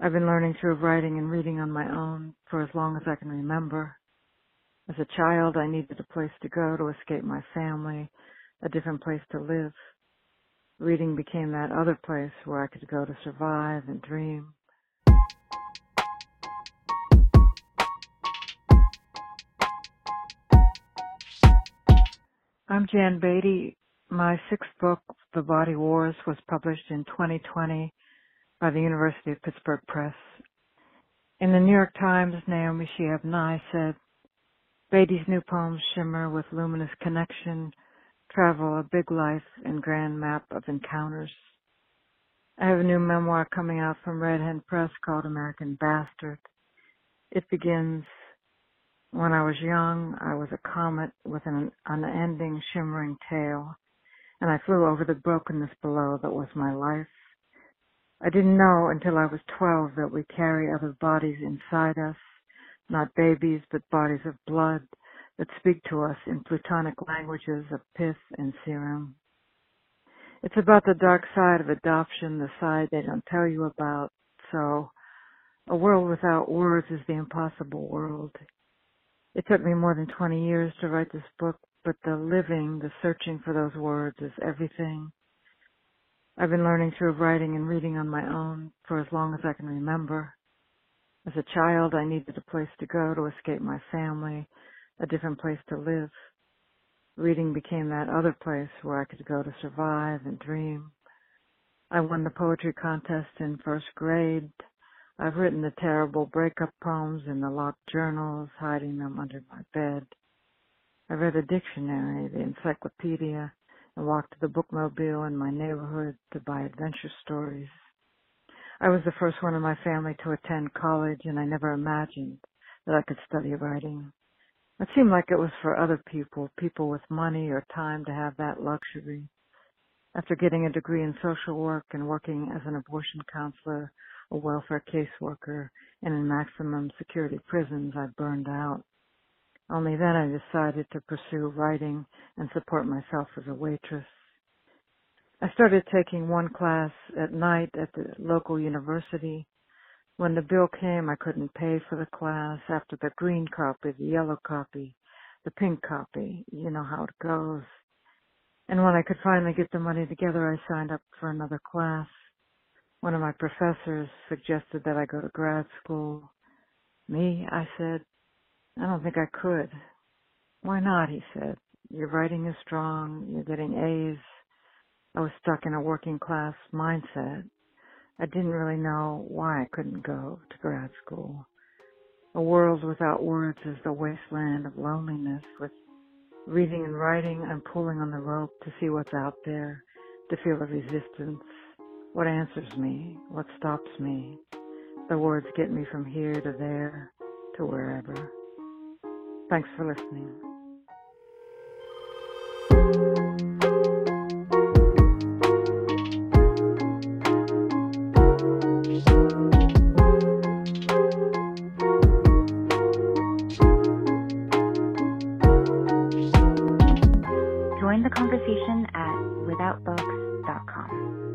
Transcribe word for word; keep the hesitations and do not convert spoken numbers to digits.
I've been learning through writing and reading on my own for as long as I can remember. As a child, I needed a place to go to escape my family, a different place to live. Reading became that other place where I could go to survive and dream. I'm Jan Beatty. My sixth book, The Body Wars, was published in twenty twenty by the University of Pittsburgh Press. In the New York Times, Naomi Shihab Nye said, "Beatty's new poems shimmer with luminous connection, travel a big life and grand map of encounters." I have a new memoir coming out from Red Hen Press called American Bastard. It begins, "When I was young, I was a comet with an unending shimmering tail, and I flew over the brokenness below that was my life. I didn't know until I was twelve that we carry other bodies inside us, not babies, but bodies of blood that speak to us in Plutonic languages of pith and serum." It's about the dark side of adoption, the side they don't tell you about. So, a world without words is the impossible world. It took me more than twenty years to write this book, but the living, the searching for those words is everything. I've been learning through writing and reading on my own for as long as I can remember. As a child, I needed a place to go to escape my family, a different place to live. Reading became that other place where I could go to survive and dream. I won the poetry contest in first grade. I've written the terrible breakup poems in the locked journals, hiding them under my bed. I read the dictionary, the encyclopedia, and walked to the bookmobile in my neighborhood to buy adventure stories. I was the first one in my family to attend college, and I never imagined that I could study writing. It seemed like it was for other people, people with money or time to have that luxury. After getting a degree in social work and working as an abortion counselor, a welfare caseworker, and in maximum security prisons, I burned out. Only then I decided to pursue writing and support myself as a waitress. I started taking one class at night at the local university. When the bill came, I couldn't pay for the class. After the green copy, the yellow copy, the pink copy, you know how it goes. And when I could finally get the money together, I signed up for another class. One of my professors suggested that I go to grad school. Me, I said, "I don't think I could." "Why not?" he said. "Your writing is strong. You're getting A's." I was stuck in a working class mindset. I didn't really know why I couldn't go to grad school. A world without words is the wasteland of loneliness. With reading and writing, I'm pulling on the rope to see what's out there, to feel the resistance. What answers me? What stops me? The words get me from here to there to wherever. Thanks for listening. Join the conversation at without books dot com.